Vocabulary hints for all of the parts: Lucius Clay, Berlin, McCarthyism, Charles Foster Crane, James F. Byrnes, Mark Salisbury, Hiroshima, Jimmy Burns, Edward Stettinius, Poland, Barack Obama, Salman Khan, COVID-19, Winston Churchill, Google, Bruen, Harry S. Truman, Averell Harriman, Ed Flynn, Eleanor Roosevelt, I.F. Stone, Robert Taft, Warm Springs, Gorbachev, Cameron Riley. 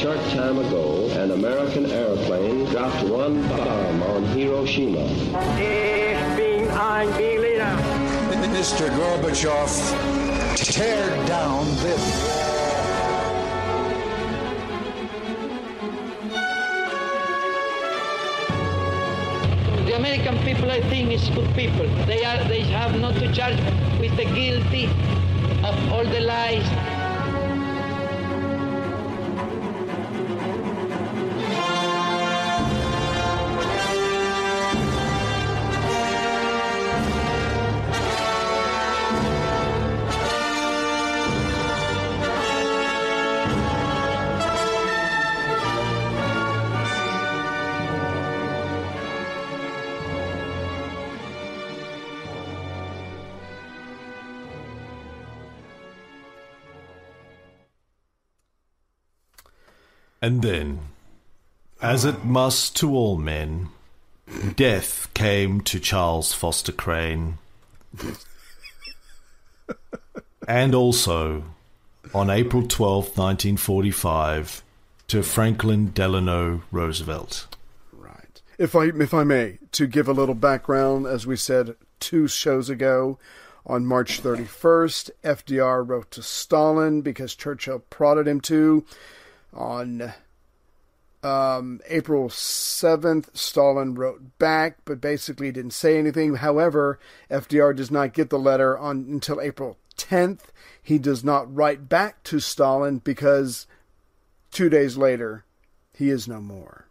short time ago, an American airplane dropped one bomb on Hiroshima. Ich bin ein Berliner. Mr. Gorbachev, tear down this wall. The American people, I think, is good people. They have not to charge with the guilty of all the lies. And then, as it must to all men, death came to Charles Foster Crane. And also, on April 12, 1945, to Franklin Delano Roosevelt. Right. If I may, to give a little background, as we said 2 shows ago, on March 31st, FDR wrote to Stalin because Churchill prodded him to. On April 7th, Stalin wrote back, but basically didn't say anything. However, FDR does not get the letter until April 10th. He does not write back to Stalin because 2 days later, he is no more.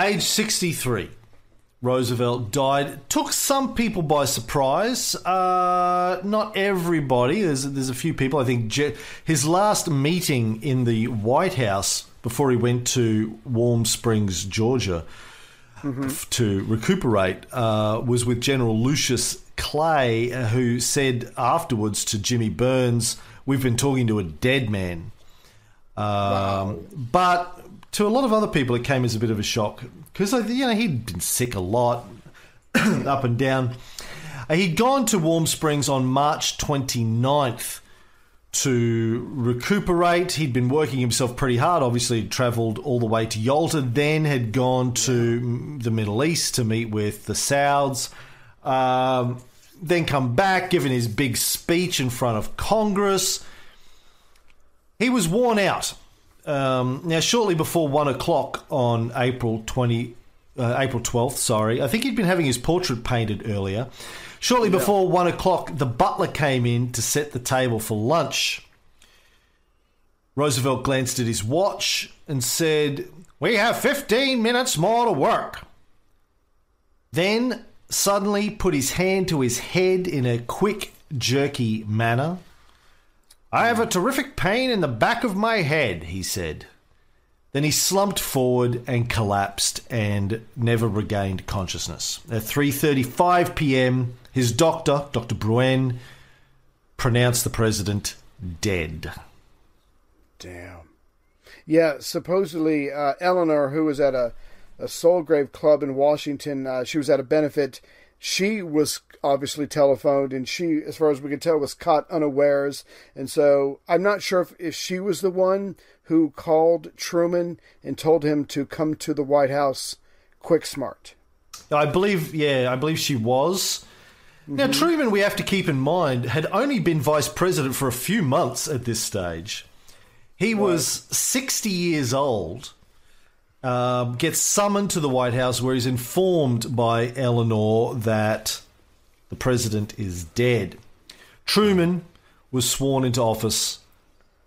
Age 63. Roosevelt died. Took some people by surprise. Not everybody. There's a few people. I think his last meeting in the White House before he went to Warm Springs, Georgia, to recuperate was with General Lucius Clay, who said afterwards to Jimmy Burns, "We've been talking to a dead man." Wow. But to a lot of other people, it came as a bit of a shock because, you know, he'd been sick a lot, up and down. He'd gone to Warm Springs on March 29th to recuperate. He'd been working himself pretty hard, obviously travelled all the way to Yalta, then had gone to the Middle East to meet with the Sauds, then come back, given his big speech in front of Congress. He was worn out. Now, shortly before 1 o'clock on April 12th, I think he'd been having his portrait painted earlier. Shortly before 1 o'clock, the butler came in to set the table for lunch. Roosevelt glanced at his watch and said, "We have 15 minutes more to work." Then suddenly put his hand to his head in a quick, jerky manner. "I have a terrific pain in the back of my head," he said. Then he slumped forward and collapsed and never regained consciousness. At 3:35 p.m., his doctor, Dr. Bruen, pronounced the president dead. Damn. Yeah, supposedly Eleanor, who was at a Soulgrave Club in Washington, she was at a benefit. She was obviously telephoned, and she, as far as we could tell, was caught unawares. And so I'm not sure if she was the one who called Truman and told him to come to the White House quick smart. I believe she was. Mm-hmm. Now, Truman, we have to keep in mind, had only been vice president for a few months at this stage. He was 60 years old. Gets summoned to the White House where he's informed by Eleanor that the president is dead. Truman was sworn into office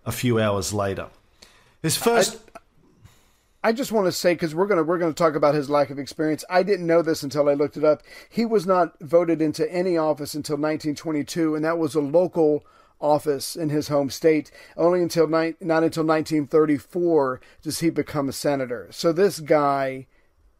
a few hours later. His first... I just want to say, because we're going to talk about his lack of experience. I didn't know this until I looked it up. He was not voted into any office until 1922, and that was a local office in his home state. Only until not until 1934 does he become a senator. So this guy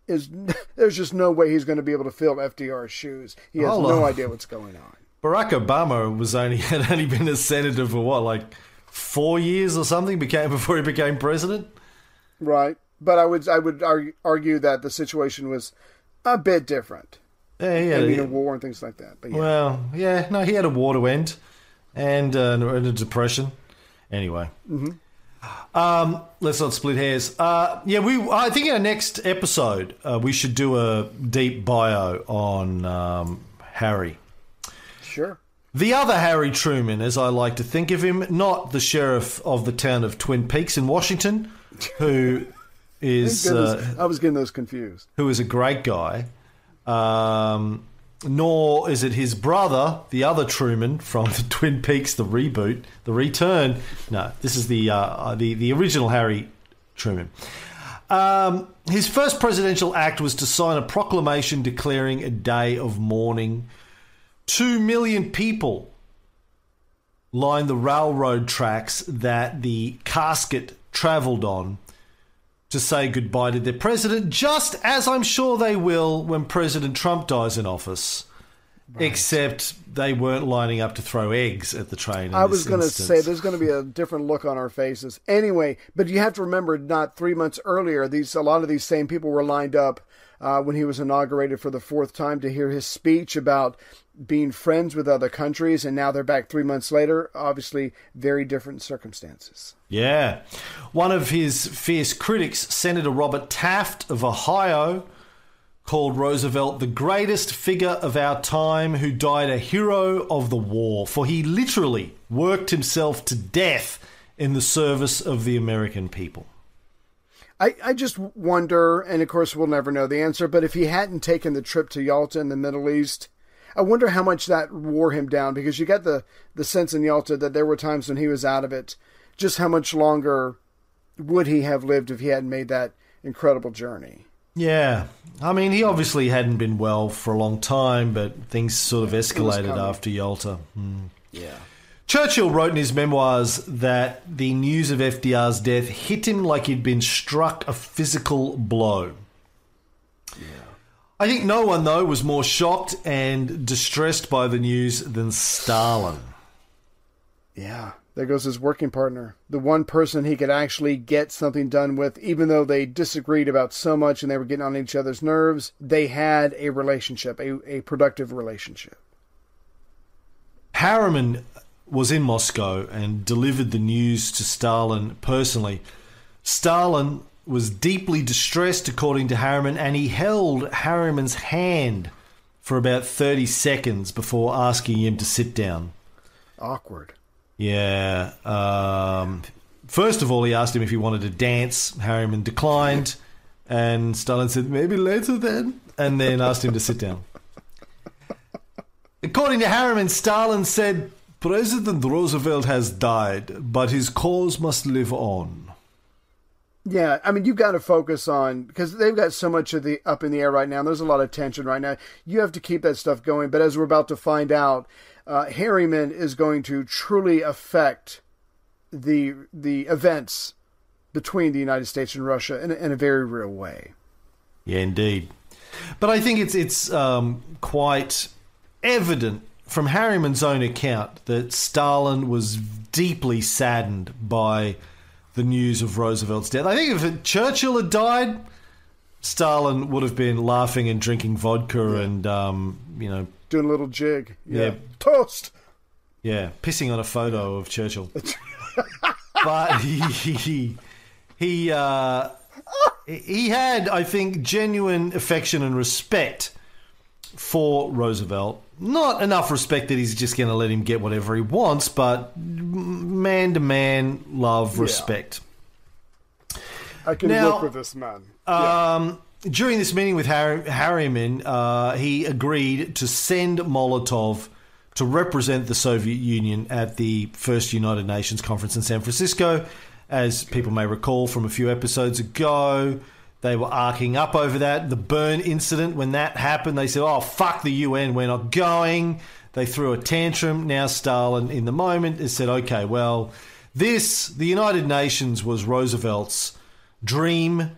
is, there's just no way he's going to be able to fill FDR's shoes. He has no idea what's going on. Barack Obama had only been a senator for 4 years or something before he became president. Right, but I would argue that the situation was a bit different. Maybe in a war and things like that. But yeah. Well, yeah, no, he had a war to end. And a depression. Anyway. Mm-hmm. Let's not split hairs. I think in our next episode we should do a deep bio on Harry. Sure. The other Harry Truman, as I like to think of him, not the sheriff of the town of Twin Peaks in Washington, who is... I was getting those confused. Who is a great guy. Nor is it his brother, the other Truman from the Twin Peaks, the reboot, the return. No, this is the original Harry Truman. His first presidential act was to sign a proclamation declaring a day of mourning. 2 million people lined the railroad tracks that the casket travelled on to say goodbye to their president, just as I'm sure they will when President Trump dies in office, right. Except they weren't lining up to throw eggs at the train. I was going to say there's going to be a different look on our faces. Anyway, but you have to remember, not 3 months earlier, a lot of these same people were lined up when he was inaugurated for the fourth time to hear his speech about being friends with other countries, and now they're back 3 months later. Obviously, very different circumstances. Yeah. One of his fierce critics, Senator Robert Taft of Ohio, called Roosevelt the greatest figure of our time who died a hero of the war, for he literally worked himself to death in the service of the American people. I just wonder, and of course we'll never know the answer, but if he hadn't taken the trip to Yalta in the Middle East, I wonder how much that wore him down, because you got the sense in Yalta that there were times when he was out of it. Just how much longer would he have lived if he hadn't made that incredible journey? Yeah. I mean, he obviously hadn't been well for a long time, but things sort of escalated after Yalta. Mm. Yeah. Churchill wrote in his memoirs that the news of FDR's death hit him like he'd been struck a physical blow. Yeah. I think no one, though, was more shocked and distressed by the news than Stalin. Yeah, there goes his working partner. The one person he could actually get something done with, even though they disagreed about so much and they were getting on each other's nerves, they had a relationship, a productive relationship. Harriman was in Moscow and delivered the news to Stalin personally. Stalin was deeply distressed, according to Harriman, and he held Harriman's hand for about 30 seconds before asking him to sit down. Awkward. Yeah. First of all, he asked him if he wanted to dance. Harriman declined, and Stalin said, maybe later then, and then asked him to sit down. According to Harriman, Stalin said, President Roosevelt has died, but his cause must live on. Yeah, I mean, you've got to focus on, because they've got so much of the up in the air right now. There's a lot of tension right now. You have to keep that stuff going. But as we're about to find out, Harriman is going to truly affect the events between the United States and Russia in a very real way. Yeah, indeed. But I think it's quite evident from Harriman's own account that Stalin was deeply saddened by the news of Roosevelt's death. I think if Churchill had died, Stalin would have been laughing and drinking vodka and, doing a little jig. Yeah. Toast! Yeah, pissing on a photo of Churchill. But he had, I think, genuine affection and respect for Roosevelt. Not enough respect that he's just going to let him get whatever he wants, but man-to-man love, respect. I can work with this man. During this meeting with Harriman, he agreed to send Molotov to represent the Soviet Union at the First United Nations Conference in San Francisco. As people may recall from a few episodes ago, they were arcing up over that. The Byrne incident, when that happened, they said, oh, fuck the UN, we're not going. They threw a tantrum. Now Stalin, in the moment, has said, okay, well, the United Nations was Roosevelt's dream.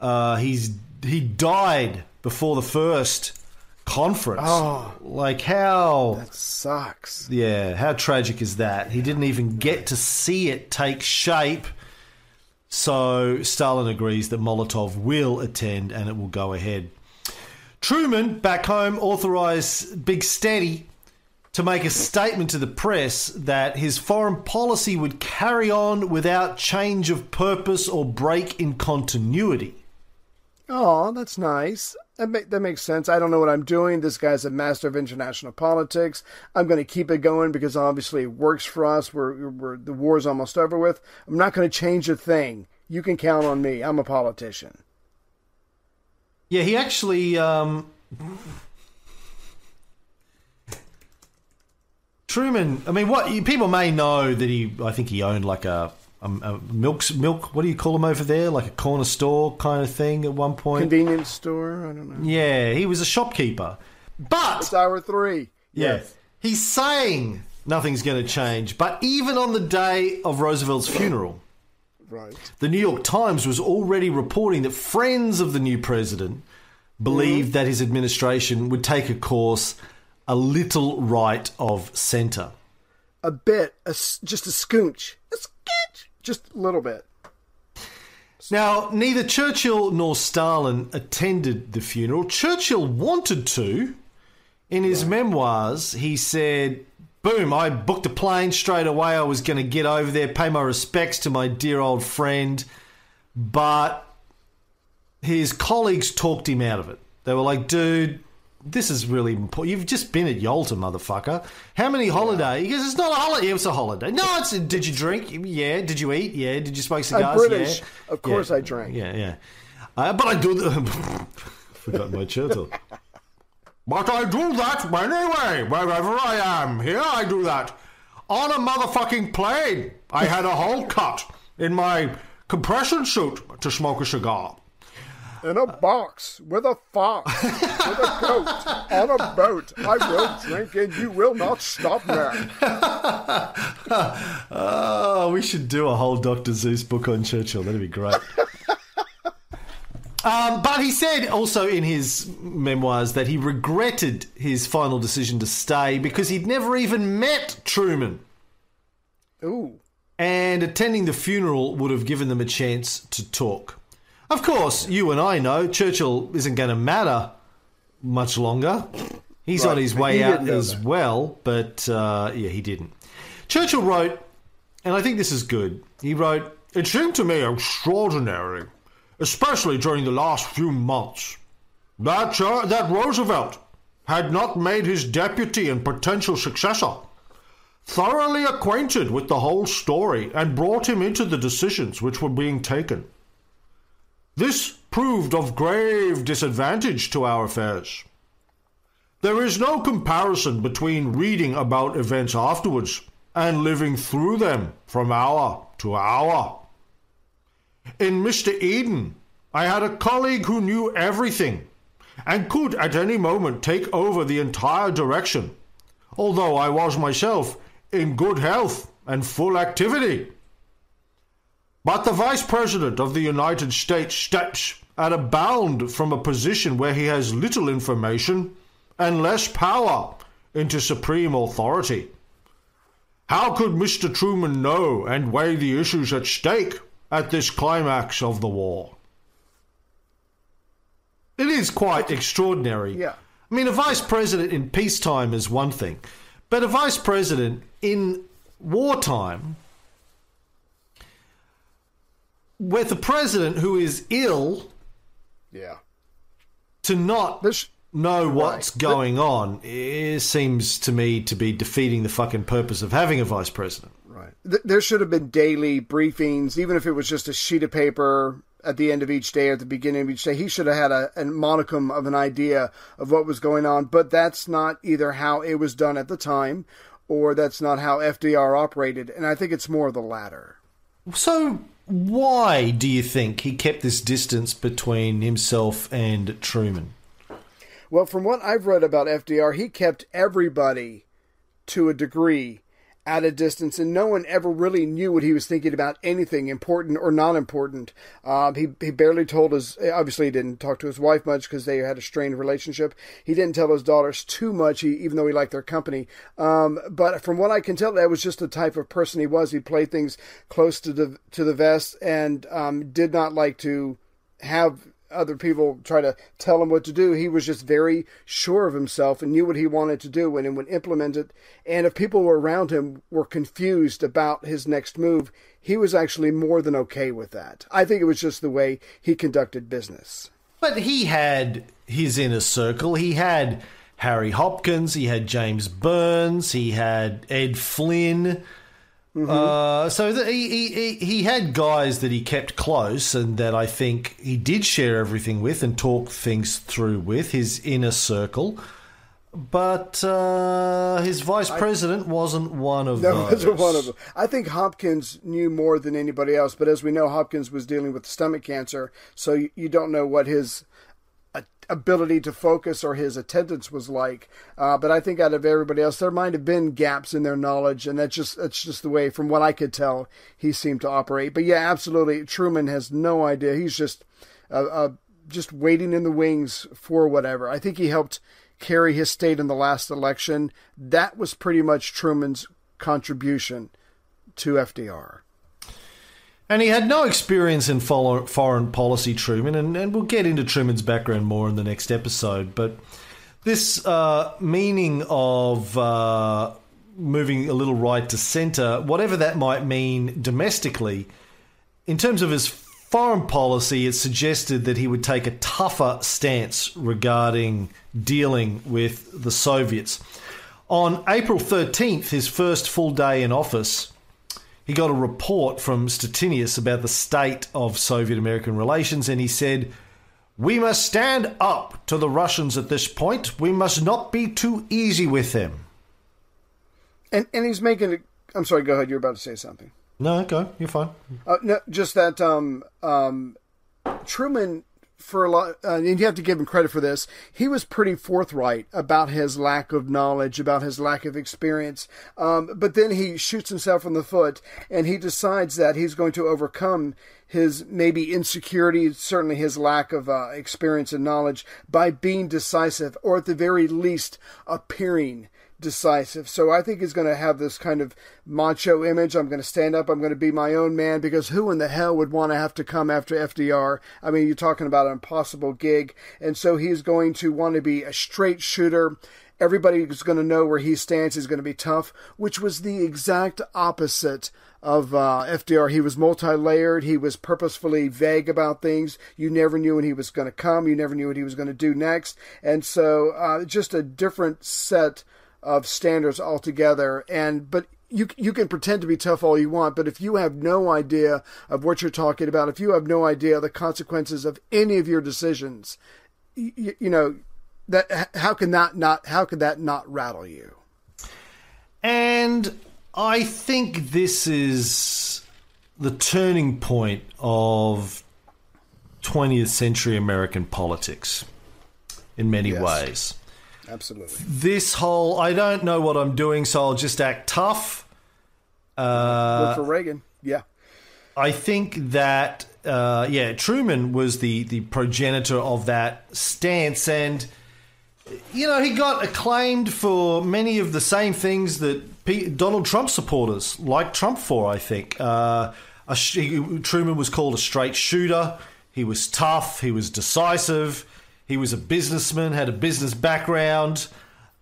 He died before the first conference. Oh, like how... That sucks. Yeah, how tragic is that? He didn't even get to see it take shape. So Stalin agrees that Molotov will attend and it will go ahead. Truman, back home, authorised Big Steady to make a statement to the press that his foreign policy would carry on without change of purpose or break in continuity. Oh, that's nice. That makes sense. I don't know what I'm doing. This guy's a master of international politics. I'm going to keep it going because obviously it works for us. We're the war's almost over with. I'm not going to change a thing. You can count on me. I'm a politician. Yeah, he actually... Truman, I mean, what people may know that I think he owned like a milk, what do you call them over there? Like a corner store kind of thing at one point. Convenience store, I don't know. Yeah, he was a shopkeeper. But... It's hour three. Yeah, yes. He's saying nothing's going to change. But even on the day of Roosevelt's funeral, right, the New York Times was already reporting that friends of the new president believed that his administration would take a course a little right of centre. A bit. Just a skoonch. A skoonch. Just a little bit. Now, neither Churchill nor Stalin attended the funeral. Churchill wanted to. In his memoirs, he said, boom, I booked a plane straight away. I was going to get over there, pay my respects to my dear old friend. But his colleagues talked him out of it. They were like, dude, this is really important. You've just been at Yalta, motherfucker. How many holiday? He goes, it's not a holiday. It was a holiday. No, it's a, did you drink? Yeah. Did you eat? Yeah. Did you smoke cigars? I'm British. Yeah. Of course I drank. Yeah, yeah. But I do... forgot my Churchill. But I do that anyway. Wherever I am, here I do that. On a motherfucking plane, I had a hole cut in my compression suit to smoke a cigar. In a box, with a fox, with a goat, on a boat, I will drink and you will not stop me. Oh, we should do a whole Dr. Zeus book on Churchill. That'd be great. But he said also in his memoirs that he regretted his final decision to stay because he'd never even met Truman. Ooh. And attending the funeral would have given them a chance to talk. Of course, you and I know Churchill isn't going to matter much longer. He's on his way out as well, but yeah, he didn't. Churchill wrote, and I think this is good, he wrote, it seemed to me extraordinary, especially during the last few months, that Roosevelt had not made his deputy and potential successor thoroughly acquainted with the whole story and brought him into the decisions which were being taken. This proved of grave disadvantage to our affairs. There is no comparison between reading about events afterwards and living through them from hour to hour. In Mr. Eden, I had a colleague who knew everything and could at any moment take over the entire direction, although I was myself in good health and full activity. But the Vice President of the United States steps at a bound from a position where he has little information and less power into supreme authority. How could Mr. Truman know and weigh the issues at stake at this climax of the war? It is quite extraordinary. Yeah. I mean, a Vice President in peacetime is one thing, but a Vice President in wartime... with a president who is ill, to not know what's going on, it seems to me to be defeating the fucking purpose of having a vice president. Right. There should have been daily briefings, even if it was just a sheet of paper at the end of each day or at the beginning of each day. He should have had a modicum of an idea of what was going on, but that's not either how it was done at the time or that's not how FDR operated, and I think it's more the latter. So... why do you think he kept this distance between himself and Truman? Well, from what I've read about FDR, he kept everybody to a degree at a distance, and no one ever really knew what he was thinking about anything important or not important. He barely told his... obviously, he didn't talk to his wife much because they had a strained relationship. He didn't tell his daughters too much, even though he liked their company. But from what I can tell, that was just the type of person he was. He played things close to the vest and did not like to have other people try to tell him what to do. He was just very sure of himself and knew what he wanted to do and would implement it. And if people were around him were confused about his next move, he was actually more than okay with that. I think it was just the way he conducted business. But he had his inner circle. He had Harry Hopkins. He had James Burns. He had Ed Flynn. Mm-hmm. So he had guys that he kept close and that I think he did share everything with and talk things through with, his inner circle. But his vice president wasn't one of those. Wasn't one of them. I think Hopkins knew more than anybody else, but as we know, Hopkins was dealing with stomach cancer, so you don't know what his ability to focus or his attendance was like, but I think out of everybody else there might have been gaps in their knowledge, and that's just the way, from what I could tell, he seemed to operate. But yeah, absolutely, Truman has no idea. He's just waiting in the wings for whatever. I think he helped carry his state in the last election. That was pretty much Truman's contribution to FDR. And he had no experience in foreign policy, Truman, and we'll get into Truman's background more in the next episode. But this meaning of moving a little right to centre, whatever that might mean domestically, in terms of his foreign policy, it suggested that he would take a tougher stance regarding dealing with the Soviets. On April 13th, his first full day in office, he got a report from Stettinius about the state of Soviet-American relations, and he said, "We must stand up to the Russians at this point. We must not be too easy with them." And he's making it... I'm sorry, go ahead. You're about to say something. No, go. You're fine. No, just that Truman... for a lot, and you have to give him credit for this, he was pretty forthright about his lack of knowledge, about his lack of experience. But then he shoots himself in the foot, and he decides that he's going to overcome his maybe insecurity, certainly his lack of experience and knowledge, by being decisive, or at the very least, appearing decisive. So I think he's going to have this kind of macho image. I'm going to stand up. I'm going to be my own man, because who in the hell would want to have to come after FDR? I mean, you're talking about an impossible gig. And so he's going to want to be a straight shooter. Everybody's going to know where he stands. He's going to be tough, which was the exact opposite of FDR. He was multi-layered. He was purposefully vague about things. You never knew when he was going to come. You never knew what he was going to do next. And so just a different set of standards altogether. But you can pretend to be tough all you want, but if you have no idea of what you're talking about, if you have no idea the consequences of any of your decisions, how can that not rattle you? And I think this is the turning point of 20th century American politics in many ways. Absolutely. This whole, I don't know what I'm doing, so I'll just act tough. Look for Reagan, yeah. I think that, Truman was the progenitor of that stance. And, he got acclaimed for many of the same things that Donald Trump supporters like Trump for, I think. Truman was called a straight shooter. He was tough. He was decisive. He was a businessman, had a business background,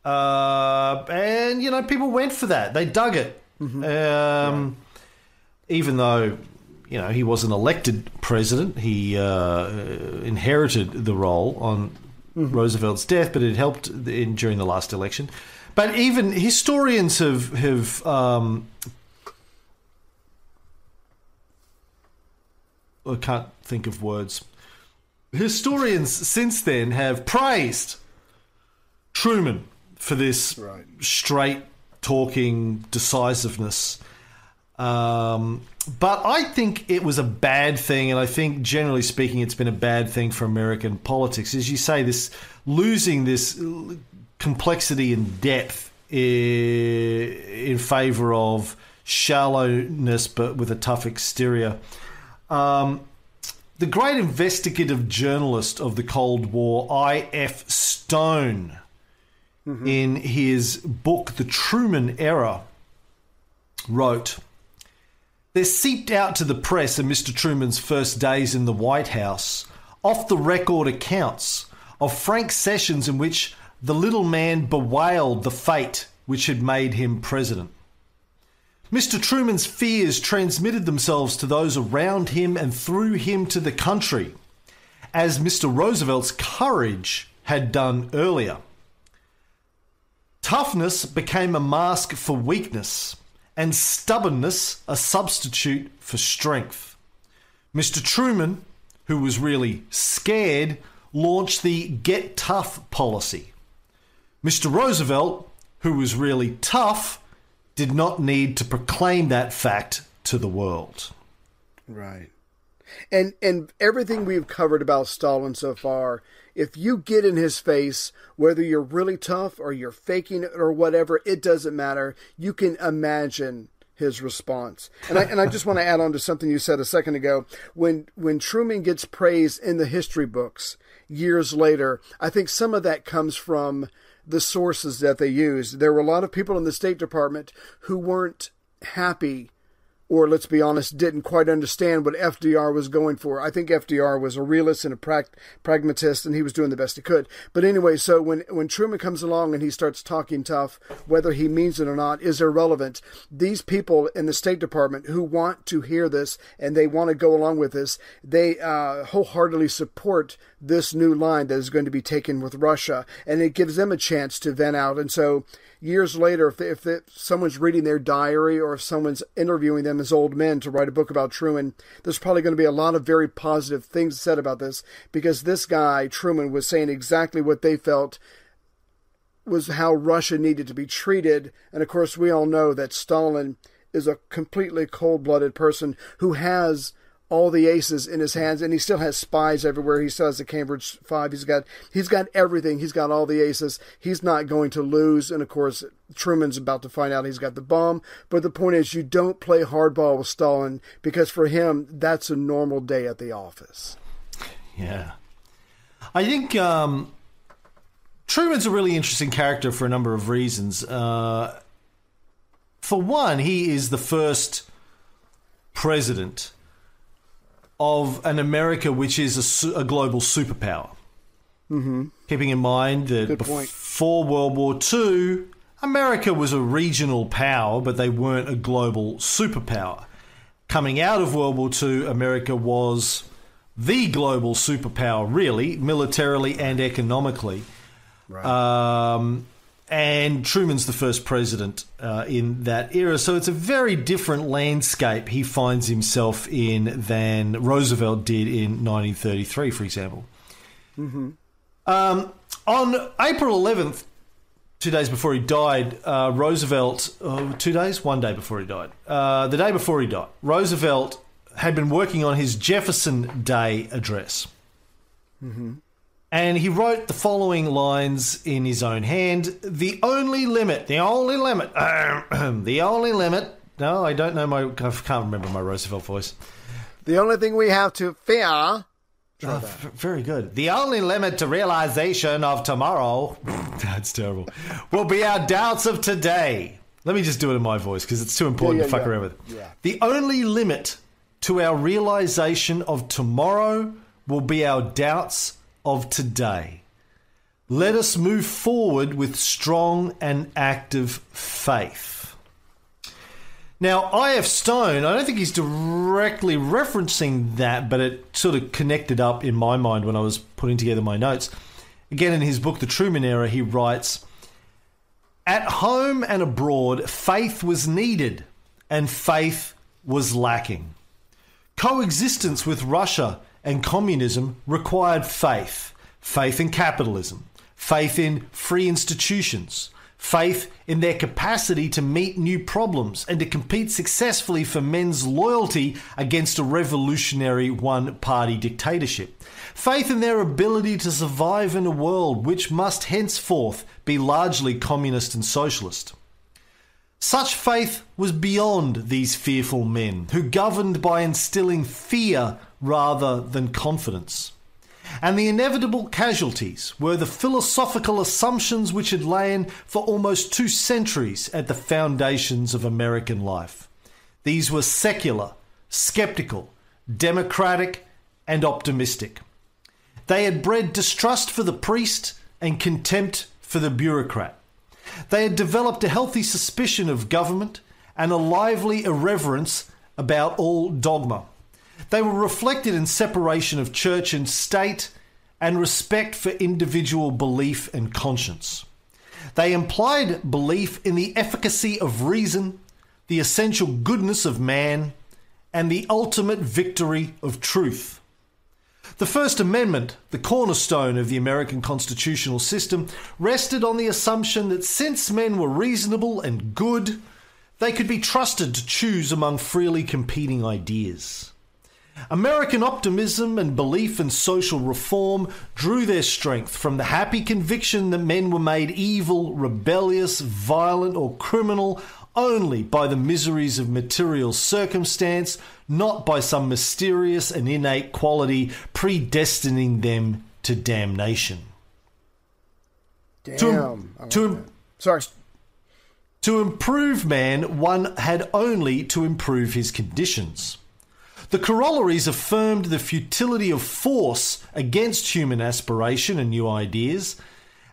and, people went for that. They dug it. Mm-hmm. Even though, he wasn't elected president, he inherited the role on Roosevelt's death, but it helped during the last election. But even historians have I can't think of words. Historians since then have praised Truman for this straight-talking decisiveness. But I think it was a bad thing, and I think, generally speaking, it's been a bad thing for American politics. As you say, this losing this complexity and depth in favour of shallowness but with a tough exterior. The great investigative journalist of the Cold War, I.F. Stone, in his book, The Truman Era, wrote, "There seeped out to the press in Mr. Truman's first days in the White House off-the-record accounts of frank sessions in which the little man bewailed the fate which had made him president. Mr. Truman's fears transmitted themselves to those around him and through him to the country, as Mr. Roosevelt's courage had done earlier. Toughness became a mask for weakness, and stubbornness a substitute for strength. Mr. Truman, who was really scared, launched the Get Tough policy. Mr. Roosevelt, who was really tough, did not need to proclaim that fact to the world. Right. And everything we've covered about Stalin so far, if you get in his face, whether you're really tough or you're faking it or whatever, it doesn't matter. You can imagine his response. And I just want to add on to something you said a second ago. When Truman gets praised in the history books years later, I think some of that comes from the sources that they used. There were a lot of people in the State Department who weren't happy, or let's be honest, didn't quite understand what FDR was going for. I think FDR was a realist and a pragmatist, and he was doing the best he could. But anyway, so when Truman comes along and he starts talking tough, whether he means it or not is irrelevant. These people in the State Department who want to hear this and they want to go along with this, they wholeheartedly support this new line that is going to be taken with Russia, and it gives them a chance to vent out. And so years later, if someone's reading their diary or if someone's interviewing them as old men to write a book about Truman, there's probably going to be a lot of very positive things said about this, because this guy, Truman, was saying exactly what they felt was how Russia needed to be treated. And of course, we all know that Stalin is a completely cold-blooded person who has all the aces in his hands, and he still has spies everywhere. He still has the Cambridge Five. He's got everything. He's got all the aces. He's not going to lose. And of course, Truman's about to find out he's got the bomb. But the point is, you don't play hardball with Stalin, because for him, that's a normal day at the office. Yeah. I think Truman's a really interesting character for a number of reasons. For one, he is the first president of an America which is a global superpower. Mm-hmm. Keeping in mind that before World War II, America was a regional power, but they weren't a global superpower. Coming out of World War II, America was the global superpower, really, militarily and economically. Right. And Truman's the first president in that era. So it's a very different landscape he finds himself in than Roosevelt did in 1933, for example. Mm-hmm. On April 11th, 2 days before he died, Roosevelt... Oh, 2 days? 1 day before he died. The day before he died, Roosevelt had been working on his Jefferson Day address. Mm-hmm. And he wrote the following lines in his own hand. The only limit. No, I don't know my... I can't remember my Roosevelt voice. The only thing we have to fear... very good. The only limit to realization of tomorrow... That's terrible. ...will be our doubts of today. Let me just do it in my voice, because it's too important to fuck around with. Yeah. The only limit to our realization of tomorrow will be our doubts of today. Let us move forward with strong and active faith. Now, I.F. Stone, I don't think he's directly referencing that, but it sort of connected up in my mind when I was putting together my notes. Again, in his book, The Truman Era, he writes, "At home and abroad, faith was needed and faith was lacking. Coexistence with Russia and communism required faith, faith in capitalism, faith in free institutions, faith in their capacity to meet new problems and to compete successfully for men's loyalty against a revolutionary one-party dictatorship, faith in their ability to survive in a world which must henceforth be largely communist and socialist. Such faith was beyond these fearful men, who governed by instilling fear rather than confidence. And the inevitable casualties were the philosophical assumptions which had lain for almost 2 centuries at the foundations of American life. These were secular, skeptical, democratic, and optimistic. They had bred distrust for the priest and contempt for the bureaucrat. They had developed a healthy suspicion of government and a lively irreverence about all dogma. They were reflected in separation of church and state and respect for individual belief and conscience. They implied belief in the efficacy of reason, the essential goodness of man, and the ultimate victory of truth. The First Amendment, the cornerstone of the American constitutional system, rested on the assumption that since men were reasonable and good, they could be trusted to choose among freely competing ideas. American optimism and belief in social reform drew their strength from the happy conviction that men were made evil, rebellious, violent, or criminal only by the miseries of material circumstance, not by some mysterious and innate quality predestining them to damnation. Damn. To improve man, one had only to improve his conditions. The corollaries affirmed the futility of force against human aspiration and new ideas,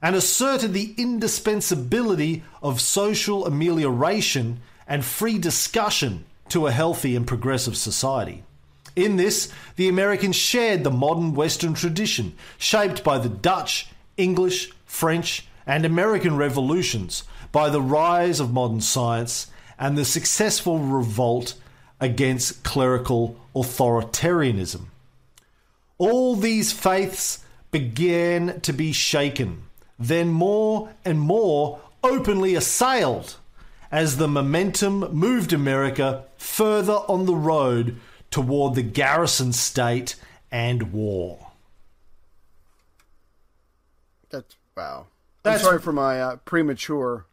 and asserted the indispensability of social amelioration and free discussion to a healthy and progressive society. In this, the Americans shared the modern Western tradition, shaped by the Dutch, English, French, and American revolutions, by the rise of modern science, and the successful revolt against clerical authoritarianism. All these faiths began to be shaken, then more and more openly assailed as the momentum moved America further on the road toward the garrison state and war. Wow. I'm sorry for my premature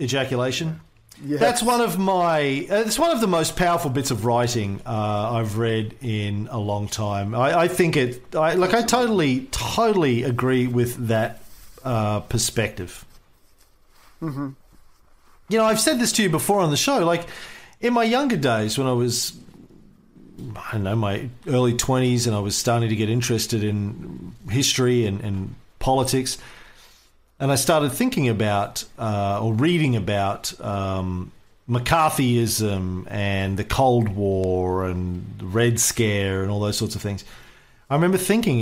ejaculation. Yes. That's one of my. It's one of the most powerful bits of writing I've read in a long time. I think it. I totally agree with that. Perspective. Mm-hmm. You know, I've said this to you before on the show. Like in my younger days, when I was, I don't know, my early 20s, and I was starting to get interested in history and politics, and I started thinking about or reading about McCarthyism and the Cold War and the Red Scare and all those sorts of things. I remember thinking,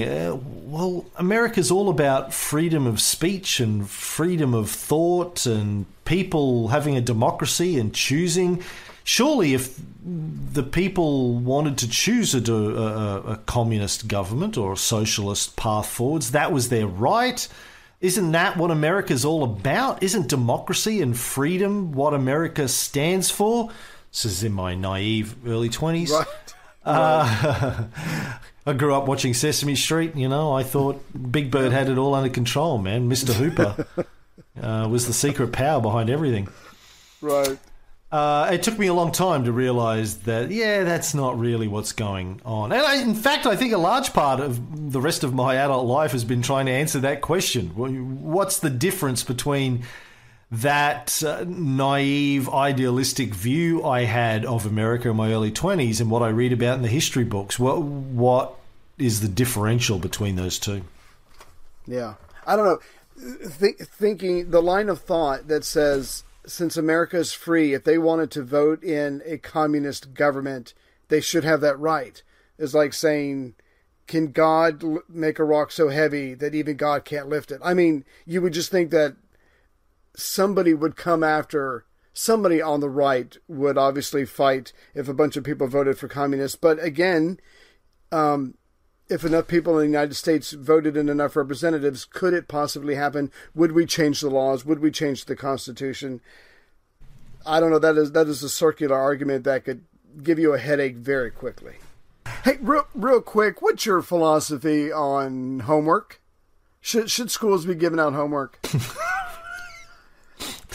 well, America's all about freedom of speech and freedom of thought and people having a democracy and choosing. Surely if the people wanted to choose a communist government or a socialist path forwards, that was their right. Isn't that what America's all about? Isn't democracy and freedom what America stands for? This is in my naive early 20s. Right. I grew up watching Sesame Street, you know. I thought Big Bird had it all under control, man. Mr. Hooper was the secret power behind everything. Right. It took me a long time to realise that, yeah, that's not really what's going on. And I think a large part of the rest of my adult life has been trying to answer that question. What's the difference between that naive, idealistic view I had of America in my early 20s and what I read about in the history books? What is the differential between those two? Yeah. I don't know. Thinking the line of thought that says, since America is free, if they wanted to vote in a communist government, they should have that right, is like saying, can God make a rock so heavy that even God can't lift it? I mean, you would just think that somebody would come after, somebody on the right would obviously fight if a bunch of people voted for communists. But again, if enough people in the United States voted in enough representatives, could it possibly happen? Would we change the laws? Would we change the Constitution? I don't know. That is a circular argument that could give you a headache very quickly. Hey, real quick, what's your philosophy on homework? Should schools be giving out homework?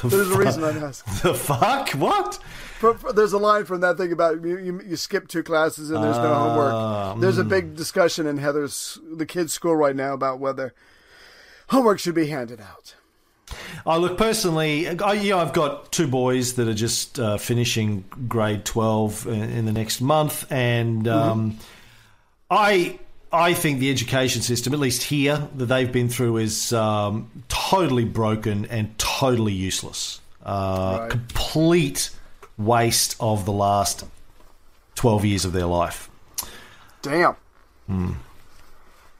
There's a reason I ask. The fuck? What? There's a line from that thing about you skip two classes and there's no homework. There's a big discussion in the kids' school right now about whether homework should be handed out. Oh, look, personally, I've got two boys that are just finishing grade 12 in the next month, and I think the education system, at least here, that they've been through is totally broken and totally useless. Right. Complete waste of the last 12 years of their life. Damn. Mm.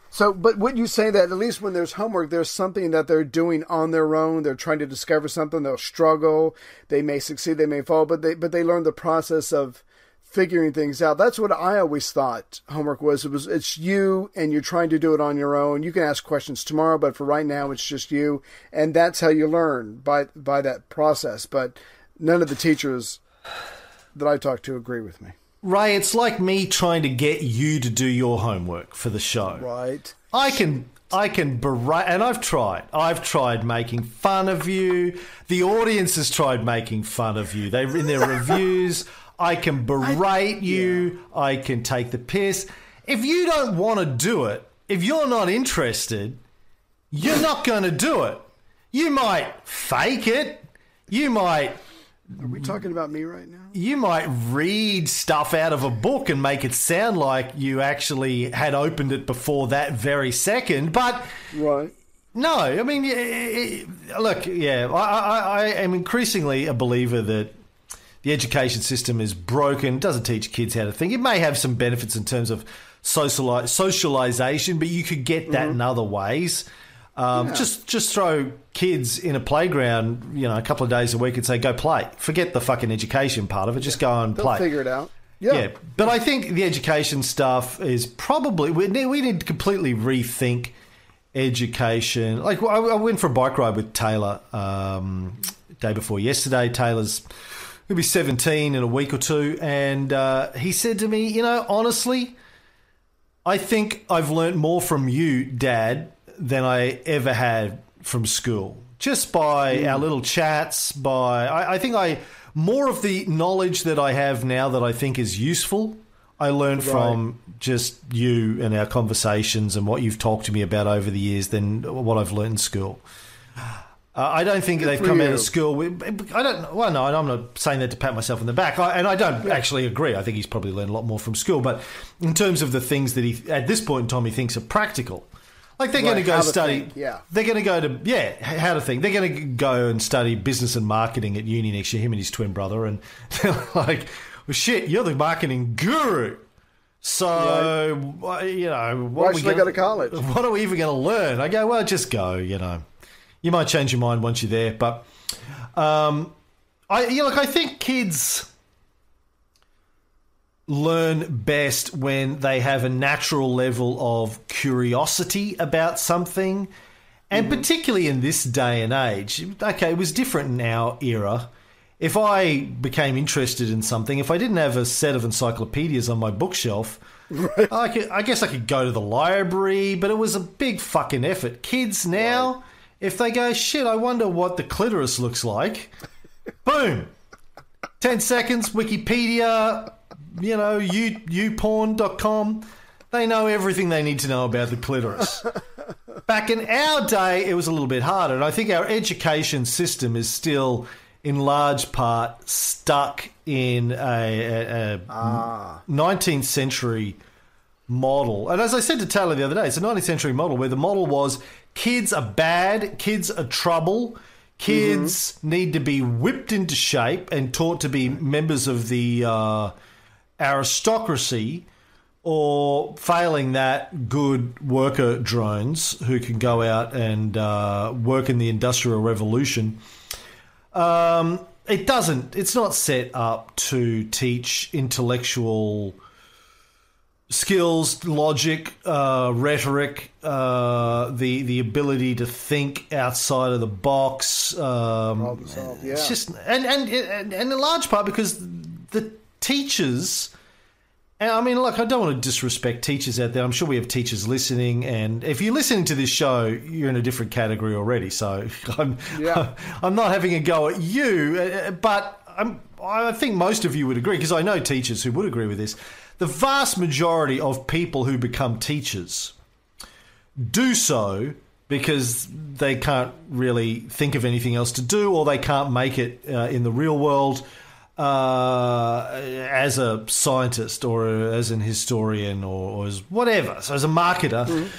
So, but wouldn't you say that at least when there's homework, there's something that they're doing on their own? They're trying to discover something. They'll struggle. They may succeed. They may fall. But they learn the process of figuring things out. That's what I always thought homework was. It's you, and you're trying to do it on your own. You can ask questions tomorrow, but for right now, it's just you. And that's how you learn, by that process. But none of the teachers that I talked to agree with me. Ray, it's like me trying to get you to do your homework for the show. Right. I can berate, and I've tried. I've tried making fun of you. The audience has tried making fun of you. They're in their reviews. I can berate you. Yeah. I can take the piss. If you don't want to do it, if you're not interested, you're not going to do it. You might fake it. You might... Are we talking about me right now? You might read stuff out of a book and make it sound like you actually had opened it before that very second, but right? No, I mean, look, yeah, I am increasingly a believer that the education system is broken, doesn't teach kids how to think. It may have some benefits in terms of socialization, but you could get that in other ways. Yeah. Just throw kids in a playground, you know, a couple of days a week and say, go play. Forget the fucking education part of it. Just go and play. They'll figure it out. Yeah. But I think the education stuff is probably... We need to completely rethink education. Like, I went for a bike ride with Taylor day before yesterday. Taylor's going to be 17 in a week or two. And he said to me, you know, honestly, I think I've learned more from you, Dad, than I ever had from school. Just by our little chats, I think more of the knowledge that I have now that I think is useful, I learned from just you and our conversations and what you've talked to me about over the years than what I've learned in school. I don't think they've come out of school with... I'm not saying that to pat myself on the back. I don't actually agree. I think he's probably learned a lot more from school. But in terms of the things that he, at this point in time, he thinks are practical... Like they're going to go study. Think, yeah. They're going to go to how to think. They're going to go and study business and marketing at uni next year. Him and his twin brother, and they're like, "Well, shit, you're the marketing guru." So you know, why should they go to college? What are we even going to learn? I go, well, just go. You know, you might change your mind once you're there. But I think kids learn best when they have a natural level of curiosity about something, and particularly in this day and age. Okay, it was different in our era. If I became interested in something, if I didn't have a set of encyclopedias on my bookshelf, I guess I could go to the library, but it was a big fucking effort. Kids now, if they go, shit, I wonder what the clitoris looks like, boom, 10 seconds, Wikipedia... You know, youporn.com, they know everything they need to know about the clitoris. Back in our day, it was a little bit harder, and I think our education system is still, in large part, stuck in a 19th century model. And as I said to Taylor the other day, it's a 19th century model where the model was kids are bad, kids are trouble, kids need to be whipped into shape and taught to be members of the... aristocracy, or failing that, good worker drones who can go out and work in the Industrial Revolution. It's not set up to teach intellectual skills, logic, rhetoric, the ability to think outside of the box. It's just and in large part because the teachers, and I mean, look, I don't want to disrespect teachers out there. I'm sure we have teachers listening, and if you're listening to this show, you're in a different category already. So I'm not having a go at you, but I think most of you would agree, because I know teachers who would agree with this. The vast majority of people who become teachers do so because they can't really think of anything else to do, or they can't make it in the real world. as a scientist or as an historian or as whatever. So as a marketer,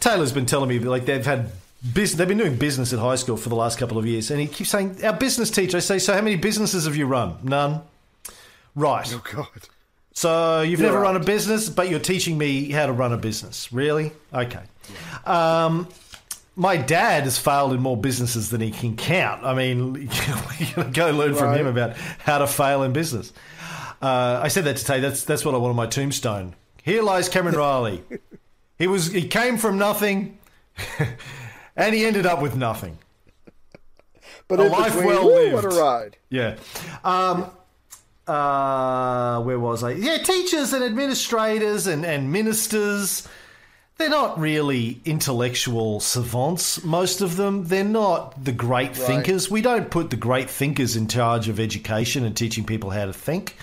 Taylor's been telling me like they've been doing business at high school for the last couple of years, and he keeps saying, our business teacher, I say, so how many businesses have you run? None. Right. Oh, God. So you're never run a business, but you're teaching me how to run a business. Really? Okay. Yeah. My dad has failed in more businesses than he can count. I mean, go learn from him about how to fail in business. I said that to Tay. That's what I want on my tombstone. Here lies Cameron Riley. He came from nothing, and he ended up with nothing. But a life well lived. What a ride! Yeah. Where was I? Yeah, teachers and administrators and ministers. They're not really intellectual savants, most of them. They're not the great thinkers. We don't put the great thinkers in charge of education and teaching people how to think.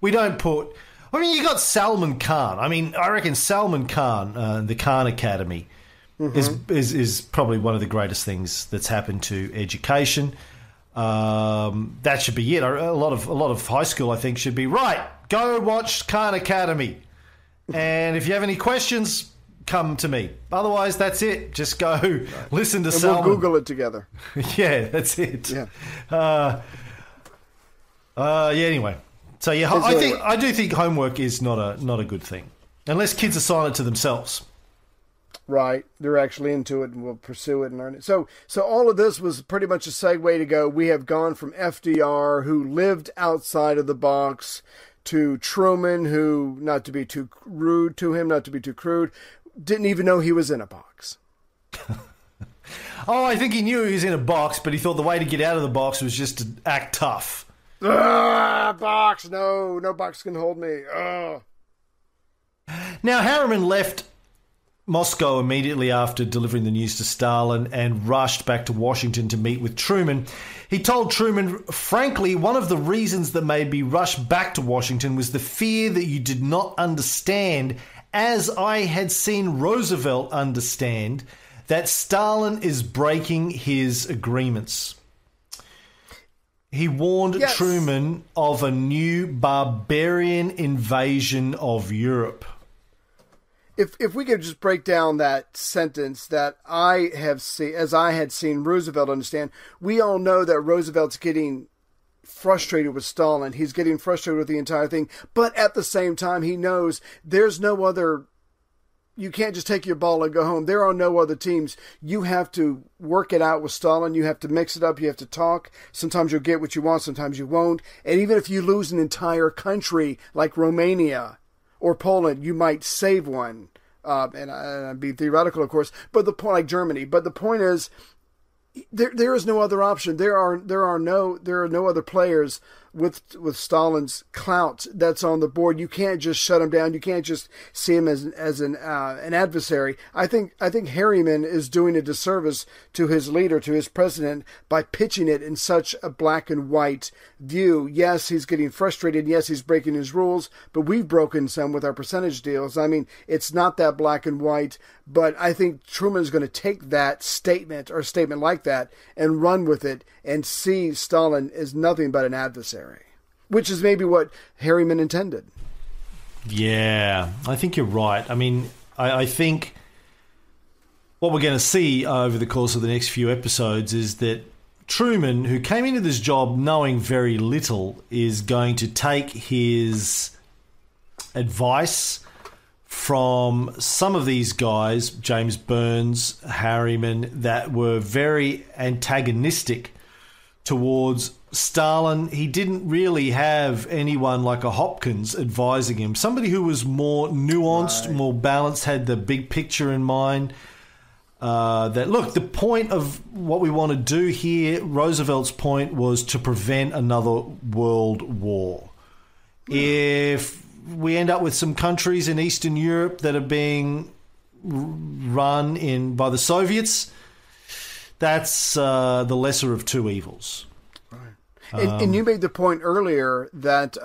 We don't put... I mean, you got Salman Khan. I mean, I reckon Salman Khan, the Khan Academy, is probably one of the greatest things that's happened to education. That should be it. A lot of high school, I think, should be, right, go watch Khan Academy. And if you have any questions... come to me. Otherwise, that's it. Just go listen to and Salman. We'll Google it together. Yeah, that's it. Yeah. Anyway, so yeah, I do think homework is not a good thing, unless kids assign it to themselves. Right. They're actually into it and will pursue it and earn it. So all of this was pretty much a segue to go. We have gone from FDR, who lived outside of the box, to Truman, who, not to be too rude to him, not to be too crude, didn't even know he was in a box. I think he knew he was in a box, but he thought the way to get out of the box was just to act tough. Box! No box can hold me. Now, Harriman left Moscow immediately after delivering the news to Stalin and rushed back to Washington to meet with Truman. He told Truman, frankly, one of the reasons that made me rush back to Washington was the fear that you did not understand, as I had seen Roosevelt understand, that Stalin is breaking his agreements. He warned Truman of a new barbarian invasion of Europe. If we could just break down that sentence, that I have seen, as I had seen Roosevelt understand, we all know that Roosevelt's getting frustrated with Stalin. He's getting frustrated with the entire thing. But at the same time, he knows there's no other, you can't just take your ball and go home. There are no other teams. You have to work it out with Stalin. You have to mix it up. You have to talk. Sometimes you'll get what you want. Sometimes you won't. And even if you lose an entire country like Romania or Poland, you might save one. And I'd be theoretical, of course, but the point, like Germany. But the point is, there is no other option. There are no other players with Stalin's clout that's on the board. You can't just shut him down. You can't just see him as an adversary. I think Harriman is doing a disservice to his leader, to his president, by pitching it in such a black and white view. Yes, he's getting frustrated. Yes, he's breaking his rules, but we've broken some with our percentage deals. I mean, it's not that black and white, but I think Truman's going to take that statement, or a statement like that, and run with it and see Stalin as nothing but an adversary, which is maybe what Harriman intended. Yeah, I think you're right. I mean, I think what we're going to see over the course of the next few episodes is that Truman, who came into this job knowing very little, is going to take his advice from some of these guys, James Burns, Harriman, that were very antagonistic towards Stalin. He didn't really have anyone like a Hopkins advising him. Somebody who was more nuanced, more balanced, had the big picture in mind. The point of what we want to do here, Roosevelt's point, was to prevent another world war. If we end up with some countries in Eastern Europe that are being run in by the Soviets, that's the lesser of two evils. Right. And you made the point earlier that,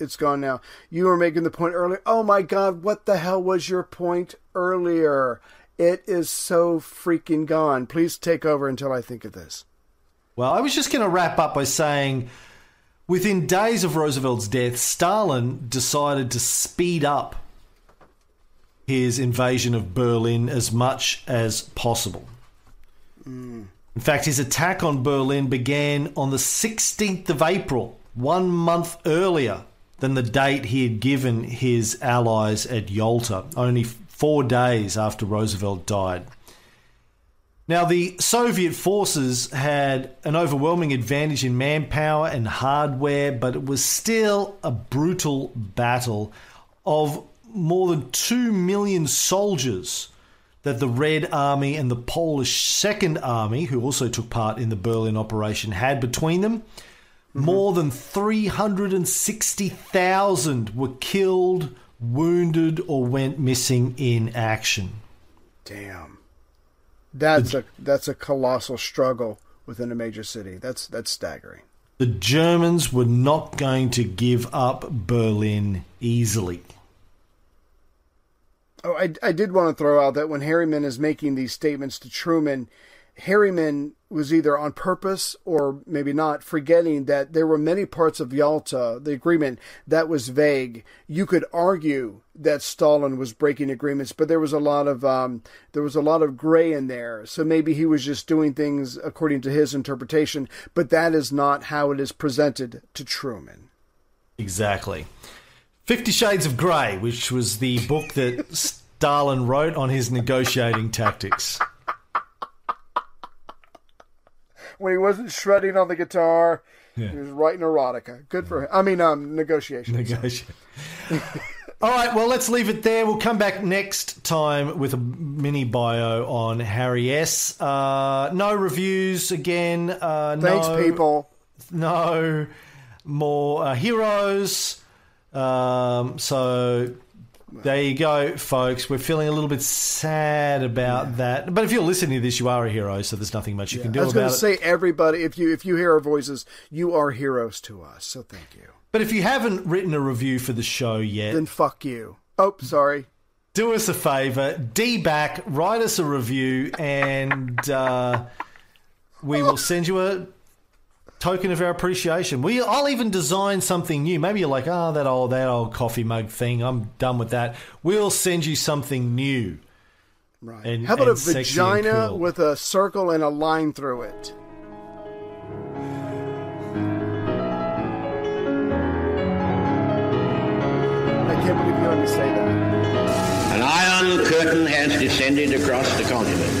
it's gone now. You were making the point earlier. Oh, my God, what the hell was your point earlier? It is so freaking gone. Please take over until I think of this. Well, I was just going to wrap up by saying within days of Roosevelt's death, Stalin decided to speed up his invasion of Berlin as much as possible. Mm. In fact, his attack on Berlin began on the 16th of April, 1 month earlier than the date he had given his allies at Yalta, only 4 days after Roosevelt died. Now, the Soviet forces had an overwhelming advantage in manpower and hardware, but it was still a brutal battle of more than 2 million soldiers that the Red Army and the Polish Second Army, who also took part in the Berlin operation, had between them. Mm-hmm. More than 360,000 were killed, wounded, or went missing in action. Damn. That's a colossal struggle within a major city. That's staggering. The Germans were not going to give up Berlin easily. Oh, I did want to throw out that when Harriman is making these statements to Truman, Harriman was either on purpose or maybe not, forgetting that there were many parts of Yalta, the agreement, that was vague. You could argue that Stalin was breaking agreements, but there was a lot of gray in there. So maybe he was just doing things according to his interpretation, but that is not how it is presented to Truman. Exactly. 50 Shades of Grey, which was the book that Stalin wrote on his negotiating tactics. When he wasn't shredding on the guitar, He was writing erotica. Good for him. I mean, negotiations. All right, well, let's leave it there. We'll come back next time with a mini bio on Harry S. No reviews again. Thanks, people. No more heroes. So there you go, folks. We're feeling a little bit sad about that. But if you're listening to this, you are a hero, so there's nothing much you can do about it. I was going to say, everybody, if you hear our voices, you are heroes to us, so thank you. But if you haven't written a review for the show yet... then fuck you. Oh, sorry. Do us a favour. D-back, write us a review, and we will send you a... token of our appreciation. I'll even design something new. Maybe you're like, oh, that old coffee mug thing. I'm done with that. We'll send you something new. Right. And, how about a vagina cool with a circle and a line through it? I can't believe you let me say that. An iron curtain has descended across the continent.